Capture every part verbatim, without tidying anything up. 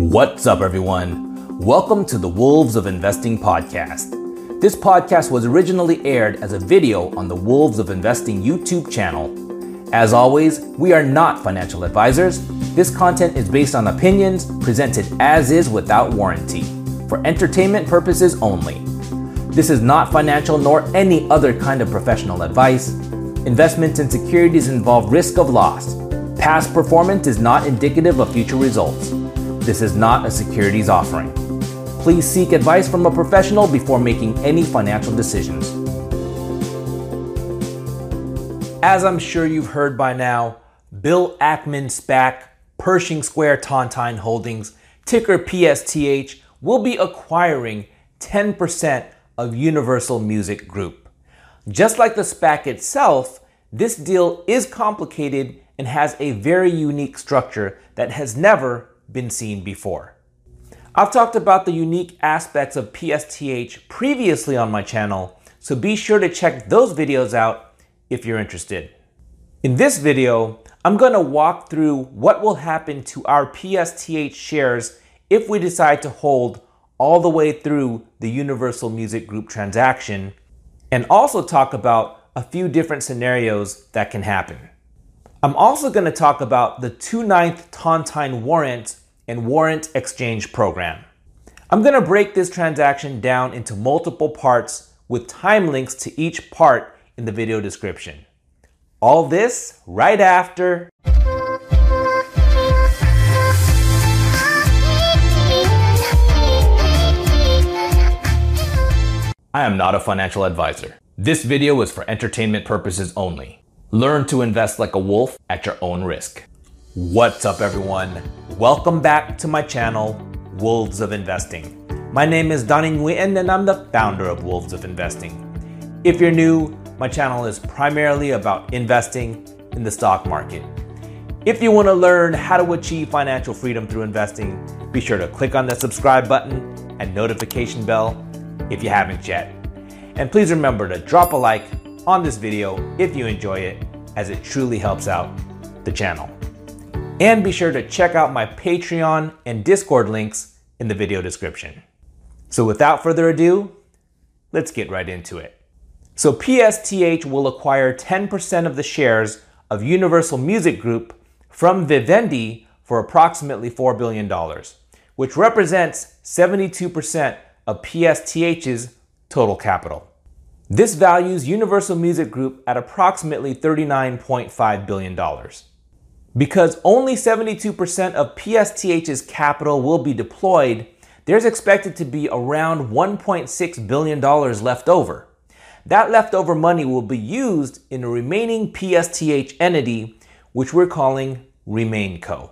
What's up, everyone? Welcome to the Wolves of Investing podcast. This podcast was originally aired as a video on the Wolves of Investing YouTube channel. As always, we are not financial advisors. This content is based on opinions presented as is without warranty, for entertainment purposes only. This is not financial nor any other kind of professional advice. Investments in securities involve risk of loss. Past performance is not indicative of future results. This is not a securities offering. Please seek advice from a professional before making any financial decisions. As I'm sure you've heard by now, Bill Ackman SPAC, Pershing Square Tontine Holdings, ticker P S T H, will be acquiring ten percent of Universal Music Group. Just like the SPAC itself, this deal is complicated and has a very unique structure that has never been seen before. I've talked about the unique aspects of P S T H previously on my channel, so be sure to check those videos out if you're interested. In this video, I'm going to walk through what will happen to our P S T H shares if we decide to hold all the way through the Universal Music Group transaction, and also talk about a few different scenarios that can happen. I'm also going to talk about the two ninth Tontine warrant and warrant exchange program. I'm going to break this transaction down into multiple parts with time links to each part in the video description. All this right after. I am not a financial advisor. This video is for entertainment purposes only. Learn to invest like a wolf at your own risk. What's up, everyone? Welcome back to my channel, Wolves of Investing. My name is Donnie Nguyen and I'm the founder of Wolves of Investing. If you're new, my channel is primarily about investing in the stock market. If you want to learn how to achieve financial freedom through investing, be sure to click on the subscribe button and notification bell if you haven't yet. And please remember to drop a like on this video if you enjoy it, as it truly helps out the channel. And be sure to check out my Patreon and Discord links in the video description. So without further ado, let's get right into it. So P S T H will acquire ten percent of the shares of Universal Music Group from Vivendi for approximately four billion dollars, which represents seventy-two percent of P S T H's total capital. This values Universal Music Group at approximately thirty-nine point five billion dollars. Because only seventy-two percent of P S T H's capital will be deployed, there's expected to be around one point six billion dollars left over. That leftover money will be used in the remaining P S T H entity, which we're calling RemainCo.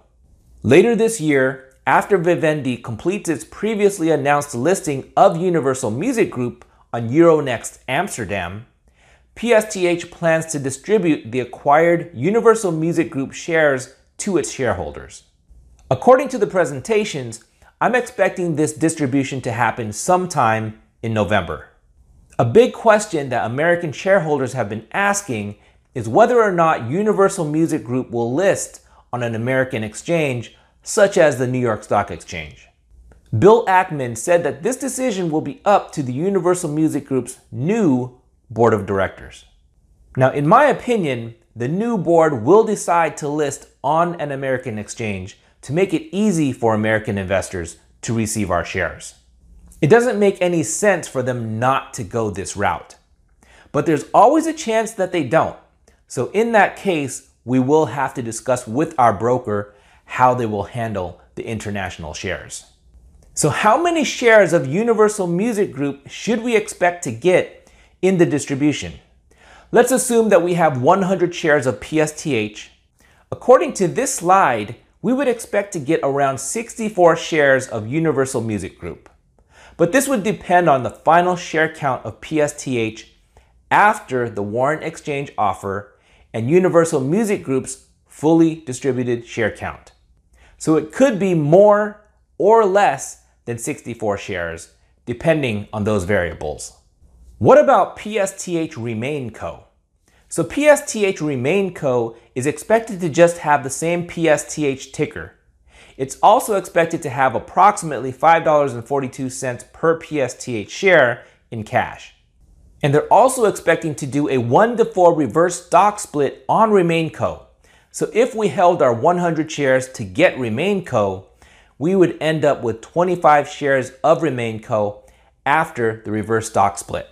Later this year, after Vivendi completes its previously announced listing of Universal Music Group on Euronext Amsterdam, P S T H plans to distribute the acquired Universal Music Group shares to its shareholders. According to the presentations, I'm expecting this distribution to happen sometime in November. A big question that American shareholders have been asking is whether or not Universal Music Group will list on an American exchange such as the New York Stock Exchange. Bill Ackman said that this decision will be up to the Universal Music Group's new board of directors. Now, in my opinion, the new board will decide to list on an American exchange to make it easy for American investors to receive our shares. It doesn't make any sense for them not to go this route. But there's always a chance that they don't. So in that case, we will have to discuss with our broker how they will handle the international shares. So how many shares of Universal Music Group should we expect to get in the distribution? Let's assume that we have one hundred shares of P S T H. According to this slide, we would expect to get around sixty-four shares of Universal Music Group. But this would depend on the final share count of P S T H after the warrant exchange offer and Universal Music Group's fully distributed share count. So it could be more or less than sixty-four shares, depending on those variables. What about P S T H RemainCo? So P S T H RemainCo is expected to just have the same P S T H ticker. It's also expected to have approximately five dollars and forty-two cents per P S T H share in cash. And they're also expecting to do a one to four reverse stock split on RemainCo. So if we held our one hundred shares to get RemainCo, we would end up with twenty-five shares of RemainCo after the reverse stock split.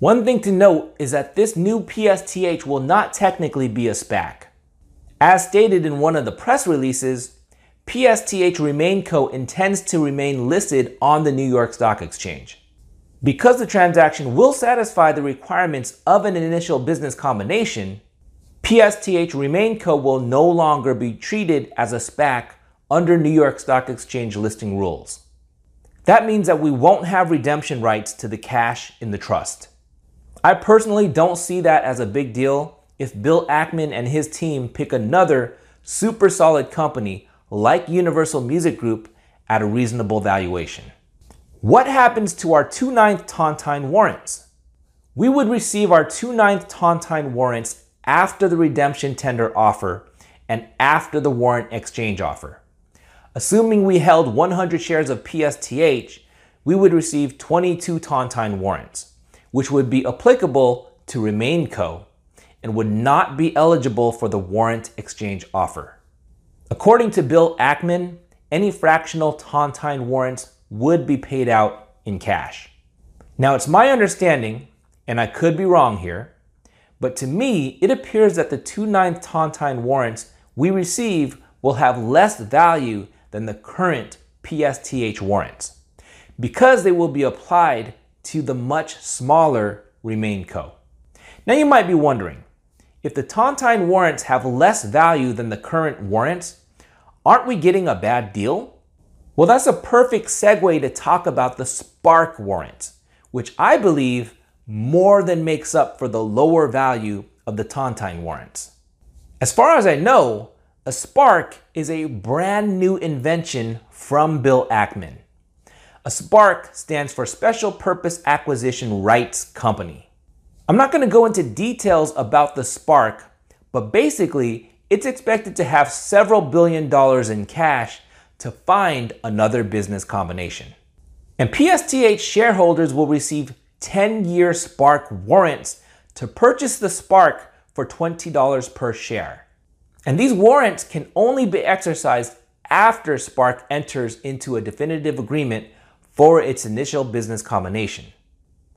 One thing to note is that this new P S T H will not technically be a SPAC. As stated in one of the press releases, P S T H RemainCo intends to remain listed on the New York Stock Exchange. Because the transaction will satisfy the requirements of an initial business combination, P S T H RemainCo will no longer be treated as a SPAC under New York Stock Exchange listing rules. That means that we won't have redemption rights to the cash in the trust. I personally don't see that as a big deal if Bill Ackman and his team pick another super solid company like Universal Music Group at a reasonable valuation. What happens to our two ninth Tontine warrants? We would receive our two ninth Tontine warrants after the redemption tender offer and after the warrant exchange offer. Assuming we held one hundred shares of P S T H, we would receive twenty-two Tontine warrants, which would be applicable to RemainCo and would not be eligible for the warrant exchange offer. According to Bill Ackman, any fractional Tontine warrants would be paid out in cash. Now, it's my understanding, and I could be wrong here, but to me, it appears that the two ninth Tontine warrants we receive will have less value than the current P S T H warrants because they will be applied to the much smaller RemainCo. Now, you might be wondering, if the Tontine warrants have less value than the current warrants, aren't we getting a bad deal? Well, that's a perfect segue to talk about the SPARC warrant, which I believe more than makes up for the lower value of the Tontine warrants. As far as I know, a SPARC is a brand new invention from Bill Ackman. A SPARC stands for Special Purpose Acquisition Rights Company. I'm not going to go into details about the SPARC, but basically it's expected to have several billion dollars in cash to find another business combination. And P S T H shareholders will receive ten-year SPARC warrants to purchase the SPARC for twenty dollars per share. And these warrants can only be exercised after SPARC enters into a definitive agreement for its initial business combination.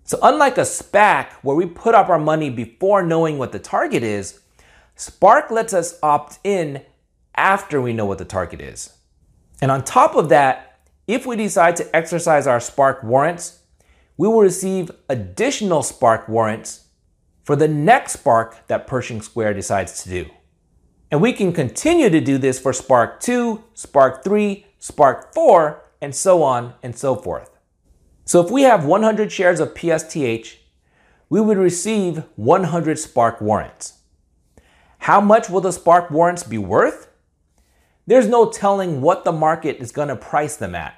So unlike a SPAC, where we put up our money before knowing what the target is, SPARC lets us opt in after we know what the target is. And on top of that, if we decide to exercise our SPARC warrants, we will receive additional SPARC warrants for the next SPARC that Pershing Square decides to do. And we can continue to do this for SPARC two, SPARC three, SPARC four, and so on and so forth. So if we have one hundred shares of P S T H, we would receive one hundred SPARC warrants. How much will the SPARC warrants be worth? There's no telling what the market is going to price them at.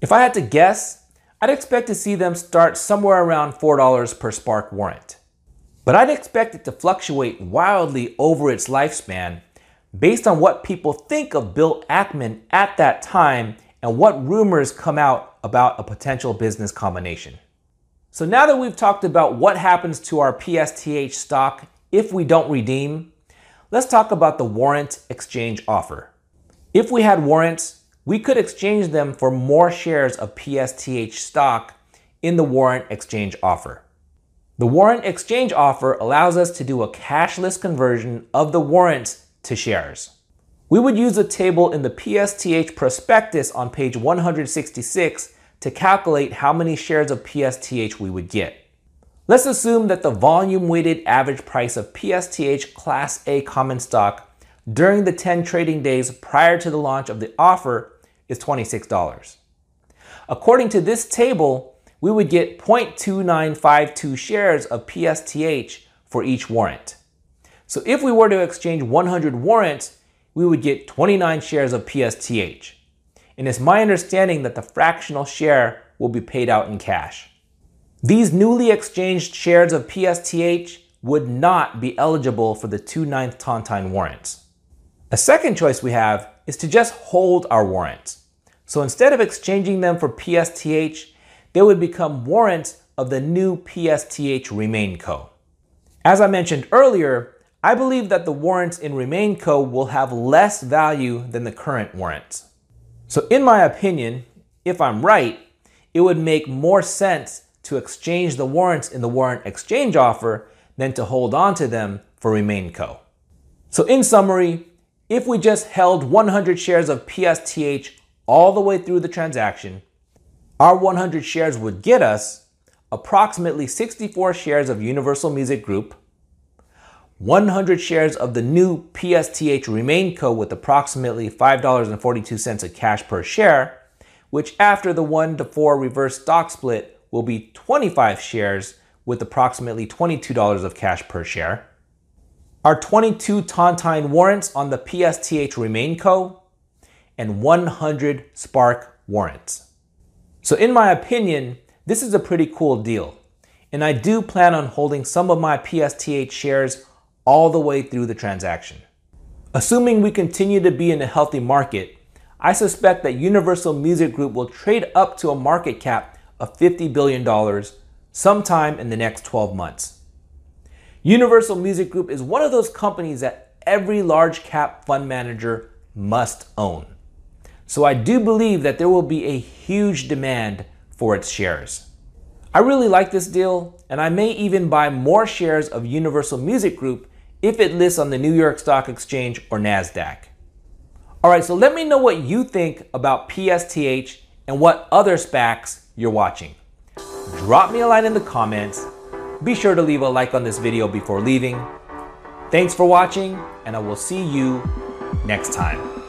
If I had to guess, I'd expect to see them start somewhere around four dollars per SPARC warrant. But I'd expect it to fluctuate wildly over its lifespan based on what people think of Bill Ackman at that time and what rumors come out about a potential business combination. So now that we've talked about what happens to our P S T H stock if we don't redeem, let's talk about the warrant exchange offer. If we had warrants, we could exchange them for more shares of P S T H stock in the warrant exchange offer. The warrant exchange offer allows us to do a cashless conversion of the warrants to shares. We would use a table in the P S T H prospectus on page one hundred sixty-six to calculate how many shares of P S T H we would get. Let's assume that the volume-weighted average price of P S T H Class A common stock during the ten trading days prior to the launch of the offer is twenty-six dollars. According to this table, we would get zero point two nine five two shares of P S T H for each warrant. So if we were to exchange one hundred warrants, we would get twenty-nine shares of P S T H. And it's my understanding that the fractional share will be paid out in cash. These newly exchanged shares of P S T H would not be eligible for the two ninth Tontine warrants. A second choice we have is to just hold our warrants. So instead of exchanging them for P S T H, they would become warrants of the new P S T H RemainCo. As I mentioned earlier, I believe that the warrants in RemainCo will have less value than the current warrants. So in my opinion, if I'm right, it would make more sense to exchange the warrants in the warrant exchange offer than to hold on to them for RemainCo. So in summary, if we just held one hundred shares of P S T H all the way through the transaction, our one hundred shares would get us approximately sixty-four shares of Universal Music Group, one hundred shares of the new P S T H RemainCo with approximately five dollars and forty-two cents of cash per share, which after the one to four reverse stock split will be twenty-five shares with approximately twenty-two dollars of cash per share, our twenty-two Tontine warrants on the P S T H RemainCo, and one hundred SPARC warrants. So in my opinion, this is a pretty cool deal, and I do plan on holding some of my P S T H shares all the way through the transaction. Assuming we continue to be in a healthy market, I suspect that Universal Music Group will trade up to a market cap of fifty billion dollars sometime in the next twelve months. Universal Music Group is one of those companies that every large cap fund manager must own. So I do believe that there will be a huge demand for its shares. I really like this deal, and I may even buy more shares of Universal Music Group if it lists on the New York Stock Exchange or NASDAQ. All right, so let me know what you think about P S T H and what other SPACs you're watching. Drop me a line in the comments. Be sure to leave a like on this video before leaving. Thanks for watching, and I will see you next time.